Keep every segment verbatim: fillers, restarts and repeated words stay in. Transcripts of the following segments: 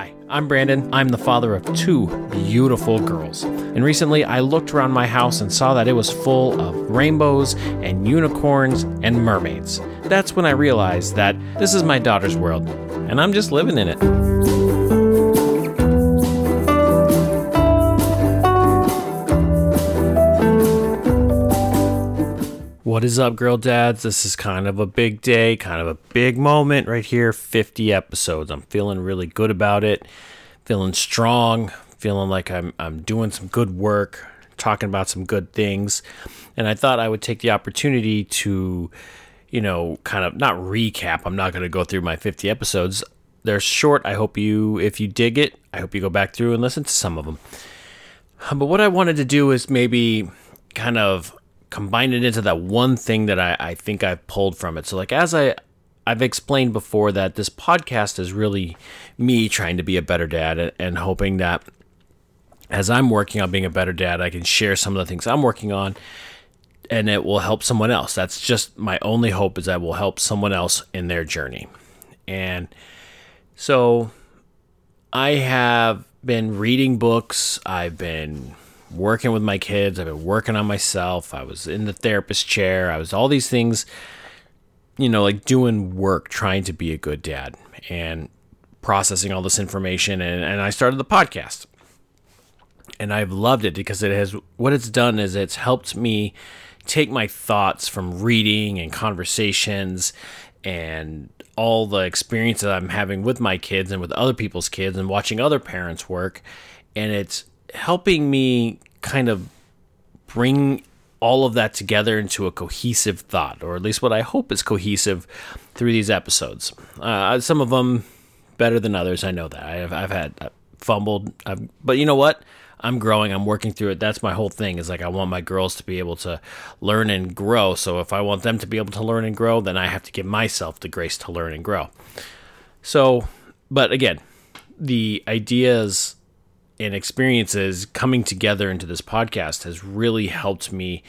Hi, I'm Brandon. I'm the father of two beautiful girls. And recently I looked around my house and saw that it was full of rainbows and unicorns and mermaids. That's when I realized that this is my daughter's world and I'm just living in it. What is up, girl dads? This is kind of a big day, kind of a big moment right here. fifty episodes. I'm feeling really good about it. Feeling strong. Feeling like I'm I'm doing some good work. Talking about some good things. And I thought I would take the opportunity to, you know, kind of not recap. I'm not going to go through my fifty episodes. They're short. I hope you, if you dig it, I hope you go back through and listen to some of them. But what I wanted to do is maybe kind of combine it into that one thing that I, I think I've pulled from it. So like, as I, I've explained before, that this podcast is really me trying to be a better dad and, and hoping that as I'm working on being a better dad, I can share some of the things I'm working on and it will help someone else. That's just my only hope, is I will help someone else in their journey. And so I have been reading books. I've been working with my kids. I've been working on myself. I was in the therapist chair. I was all these things, you know, like doing work, trying to be a good dad and processing all this information. And, and I started the podcast and I've loved it because it has, what it's done is it's helped me take my thoughts from reading and conversations and all the experience that I'm having with my kids and with other people's kids and watching other parents work. And it's helping me kind of bring all of that together into a cohesive thought, or at least what I hope is cohesive through these episodes. Uh, some of them better than others. I know that I've, I've had I've fumbled, I've, but you know what? I'm growing. I'm working through it. That's my whole thing, is like, I want my girls to be able to learn and grow. So if I want them to be able to learn and grow, then I have to give myself the grace to learn and grow. So, but again, the ideas and experiences coming together into this podcast has really helped me,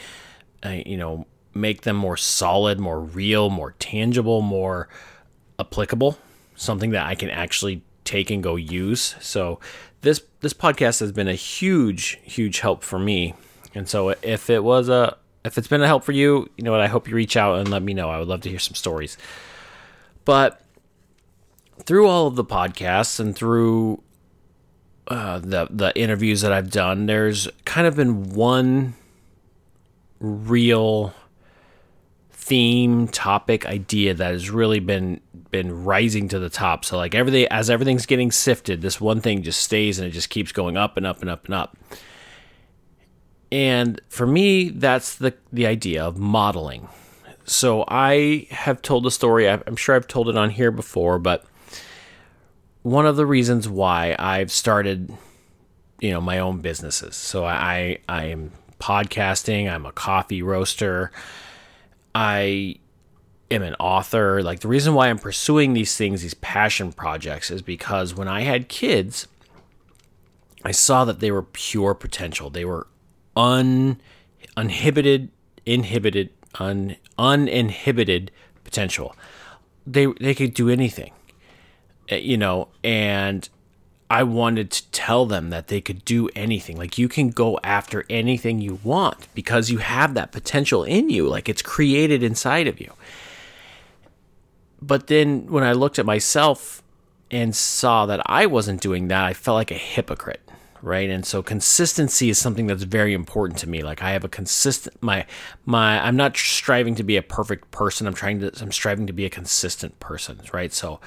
uh, you know, make them more solid, more real, more tangible, more applicable, something that I can actually take and go use. So this, this podcast has been a huge, huge help for me. And so if it was a, if it's been a help for you, you know what, I hope you reach out and let me know. I would love to hear some stories. But through all of the podcasts and through Uh, the the interviews that I've done, there's kind of been one real theme, topic, idea that has really been been rising to the top. So like everything, as everything's getting sifted, this one thing just stays and it just keeps going up and up and up and up. And for me, that's the the idea of modeling. So I have told the story. I'm sure I've told it on here before, but one of the reasons why I've started, you know, my own businesses. So I, I am podcasting. I'm a coffee roaster. I am an author. Like, the reason why I'm pursuing these things, these passion projects, is because when I had kids, I saw that they were pure potential. They were un, uninhibited, inhibited, un, uninhibited potential. They they could do anything. You know, and I wanted to tell them that they could do anything. Like, you can go after anything you want because you have that potential in you. Like, it's created inside of you. But then when I looked at myself and saw that I wasn't doing that, I felt like a hypocrite, right? And so consistency is something that's very important to me. Like, I have a consistent, my, my, I'm not striving to be a perfect person. I'm trying to, I'm striving to be a consistent person, right? So,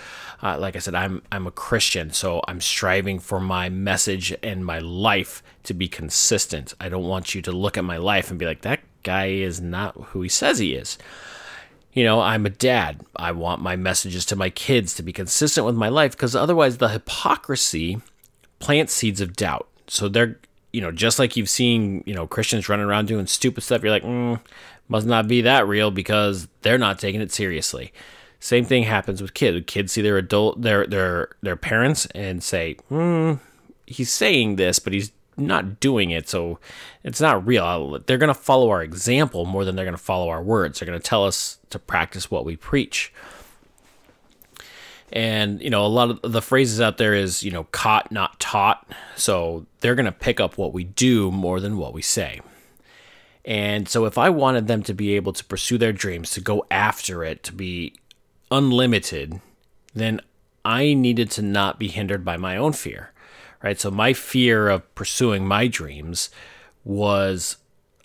uh, like I said, I'm, I'm a Christian. So I'm striving for my message and my life to be consistent. I don't want you to look at my life and be like, that guy is not who he says he is. You know, I'm a dad. I want my messages to my kids to be consistent with my life, because otherwise the hypocrisy plant seeds of doubt. So they're, you know, just like you've seen, you know, Christians running around doing stupid stuff. You're like, mm, must not be that real because they're not taking it seriously. Same thing happens with kids. Kids see their adult, their, their, their parents and say, mm, he's saying this, but he's not doing it. So it's not real. They're going to follow our example more than they're going to follow our words. They're going to tell us to practice what we preach. And, you know, a lot of the phrases out there is, you know, caught, not taught. So they're going to pick up what we do more than what we say. And so if I wanted them to be able to pursue their dreams, to go after it, to be unlimited, then I needed to not be hindered by my own fear, right? So my fear of pursuing my dreams was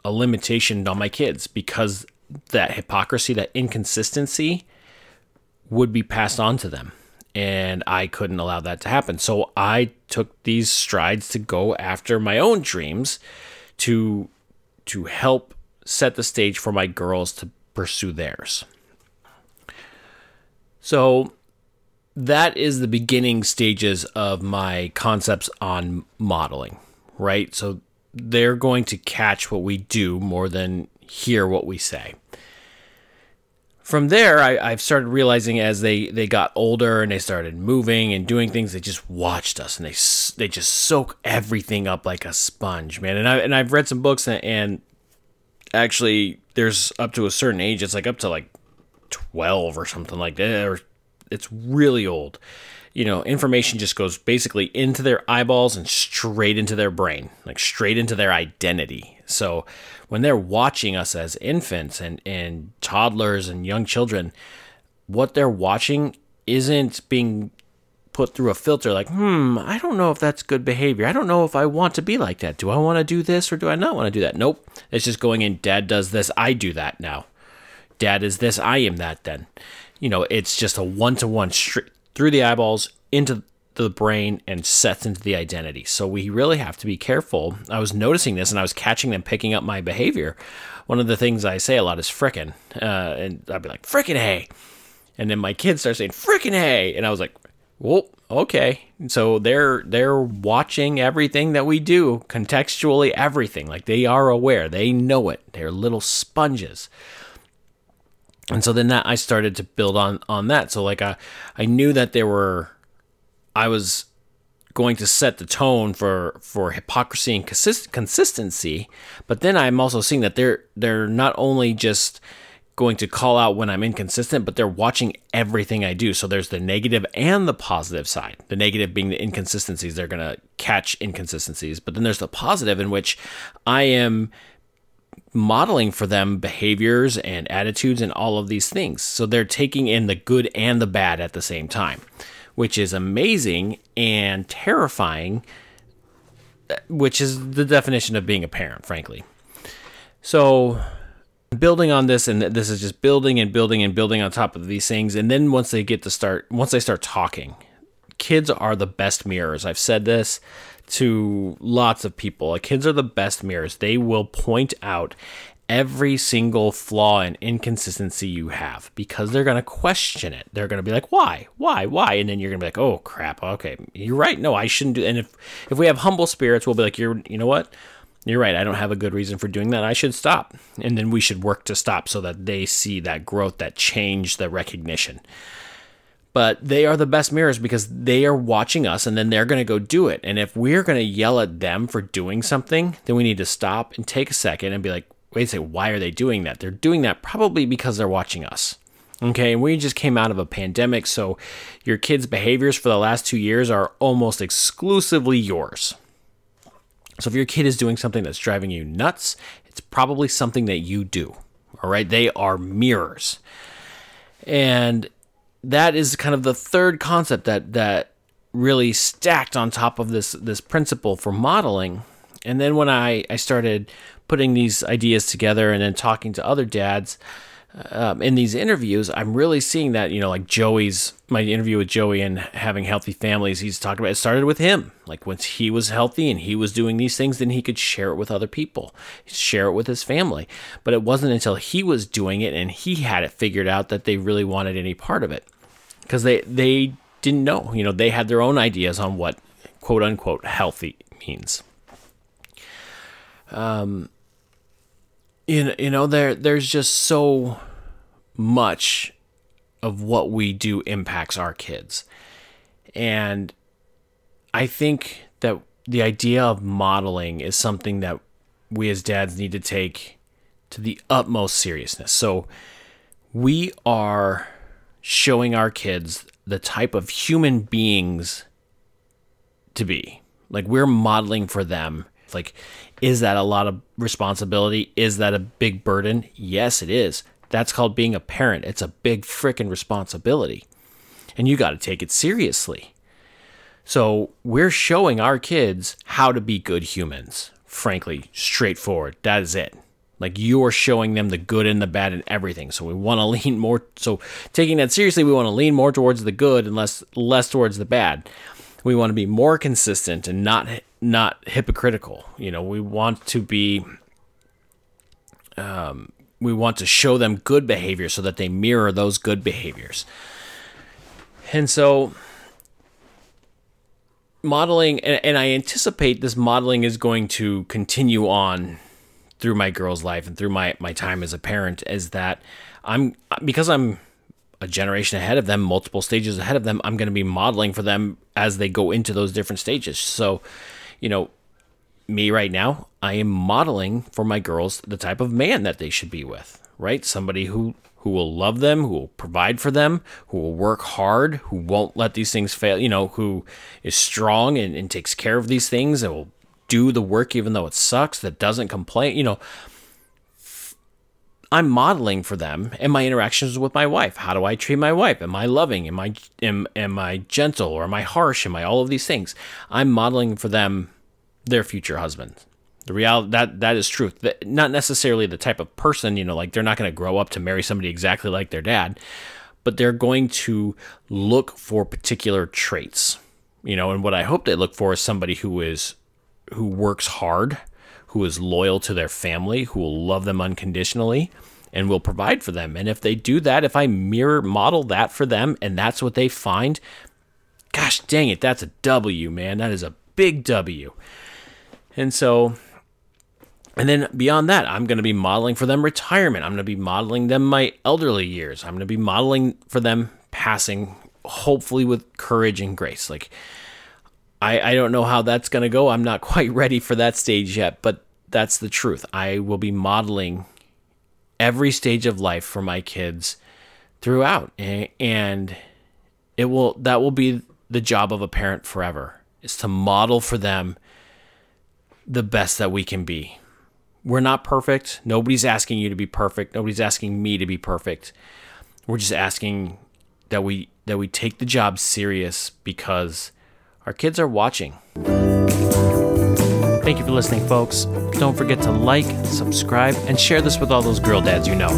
a limitation on my kids, because that hypocrisy, that inconsistency would be passed on to them. And I couldn't allow that to happen. So I took these strides to go after my own dreams to to help set the stage for my girls to pursue theirs. So that is the beginning stages of my concepts on modeling, right? So they're going to catch what we do more than hear what we say. From there, I, I've started realizing as they, they got older and they started moving and doing things, they just watched us and they they just soak everything up like a sponge, man. And I and I've read some books and, and actually, there's up to a certain age. It's like up to like twelve or something like that. Or it's really old. You know, information just goes basically into their eyeballs and straight into their brain, like straight into their identity. So when they're watching us as infants and, and toddlers and young children, what they're watching isn't being put through a filter like, hmm, I don't know if that's good behavior. I don't know if I want to be like that. Do I want to do this or do I not want to do that? Nope. It's just going in, dad does this, I do that now. Dad is this, I am that then. You know, it's just a one-to-one stri- through the eyeballs into the brain and sets into the identity. So we really have to be careful. I was noticing this and I was catching them picking up my behavior. One of the things I say a lot is frickin'. Uh, and I'd be like, frickin' hey. And then my kids start saying, frickin' hey. And I was like, well, okay. And so they're, they're watching everything that we do, contextually everything. Like they are aware. They know it. They're little sponges. And so then that I started to build on, on that. So like I, I knew that there were I was going to set the tone for, for hypocrisy and consist- consistency, but then I'm also seeing that they're they're not only just going to call out when I'm inconsistent, but they're watching everything I do. So there's the negative and the positive side. The negative being the inconsistencies, they're going to catch inconsistencies, but then there's the positive in which I am modeling for them behaviors and attitudes and all of these things. So they're taking in the good and the bad at the same time, which is amazing and terrifying, which is the definition of being a parent, frankly. So building on this, and this is just building and building and building on top of these things. And then once they get to start, once they start talking, kids are the best mirrors. I've said this to lots of people. Kids are the best mirrors. They will point out every single flaw and inconsistency you have because they're going to question it. They're going to be like, why, why, why? And then you're going to be like, oh crap. Okay. You're right. No, I shouldn't do. And if, if we have humble spirits, we'll be like, you're, you know what? You're right. I don't have a good reason for doing that. I should stop. And then we should work to stop so that they see that growth, that change, the recognition. But they are the best mirrors because they are watching us and then they're going to go do it. And if we're going to yell at them for doing something, then we need to stop and take a second and be like, wait a second, why are they doing that? They're doing that probably because they're watching us. Okay, and we just came out of a pandemic, so your kids' behaviors for the last two years are almost exclusively yours. So if your kid is doing something that's driving you nuts, it's probably something that you do. All right, they are mirrors. And that is kind of the third concept that that really stacked on top of this, this principle for modeling. And then when I, I started putting these ideas together and then talking to other dads um, in these interviews, I'm really seeing that, you know, like Joey's, my interview with Joey and having healthy families, he's talking about, it started with him. Like once he was healthy and he was doing these things, then he could share it with other people, share it with his family. But it wasn't until he was doing it and he had it figured out that they really wanted any part of it because they, they didn't know, you know, they had their own ideas on what quote unquote healthy means. Um, you, you know, there, there's just so much of what we do impacts our kids. And I think that the idea of modeling is something that we as dads need to take to the utmost seriousness. So we are showing our kids the type of human beings to be. Like, we're modeling for them. Like, is that a lot of responsibility? Is that a big burden? Yes, it is. That's called being a parent. It's a big freaking responsibility, and you got to take it seriously. So we're showing our kids how to be good humans. Frankly, straightforward. That is it. Like, you're showing them the good and the bad and everything. So we want to lean more. So taking that seriously, we want to lean more towards the good and less, less towards the bad. We want to be more consistent and not, not hypocritical. You know, we want to be, um, we want to show them good behavior so that they mirror those good behaviors. And so modeling, and, and I anticipate this modeling is going to continue on through my girl's life and through my, my time as a parent, is that I'm, because I'm a generation ahead of them, multiple stages ahead of them, I'm going to be modeling for them as they go into those different stages. So, you know, me right now, I am modeling for my girls the type of man that they should be with, right? Somebody who, who will love them, who will provide for them, who will work hard, who won't let these things fail, you know, who is strong and, and takes care of these things and will do the work even though it sucks, that doesn't complain. You know, I'm modeling for them and my interactions with my wife. How do I treat my wife? Am I loving? Am I am, am I gentle, or am I harsh? Am I all of these things? I'm modeling for them their future husband. The reality that that is truth. That, not necessarily the type of person, you know, like, they're not going to grow up to marry somebody exactly like their dad, but they're going to look for particular traits. You know, and what I hope they look for is somebody who is who works hard, who is loyal to their family, who will love them unconditionally, and will provide for them. And if they do that, if I mirror model that for them, and that's what they find, gosh dang it, that's a W, man. That is a big W. And so, and then beyond that, I'm going to be modeling for them retirement. I'm going to be modeling them my elderly years. I'm going to be modeling for them passing, hopefully with courage and grace. Like, I, I don't know how that's going to go. I'm not quite ready for that stage yet, but that's the truth. I will be modeling every stage of life for my kids throughout, and it will that will be the job of a parent forever, is to model for them the best that we can be. We're not perfect. Nobody's asking you to be perfect. Nobody's asking me to be perfect. We're just asking that we that we take the job serious, because our kids are watching. Thank you for listening, folks. Don't forget to like, subscribe, and share this with all those girl dads you know.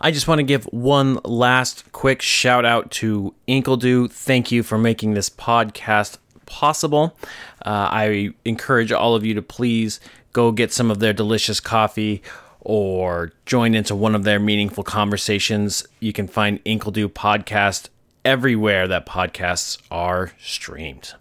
I just want to give one last quick shout out to Inkledew. Thank you for making this podcast possible. Uh, I encourage all of you to please go get some of their delicious coffee or join into one of their meaningful conversations. You can find Inkledew Podcast everywhere that podcasts are streamed.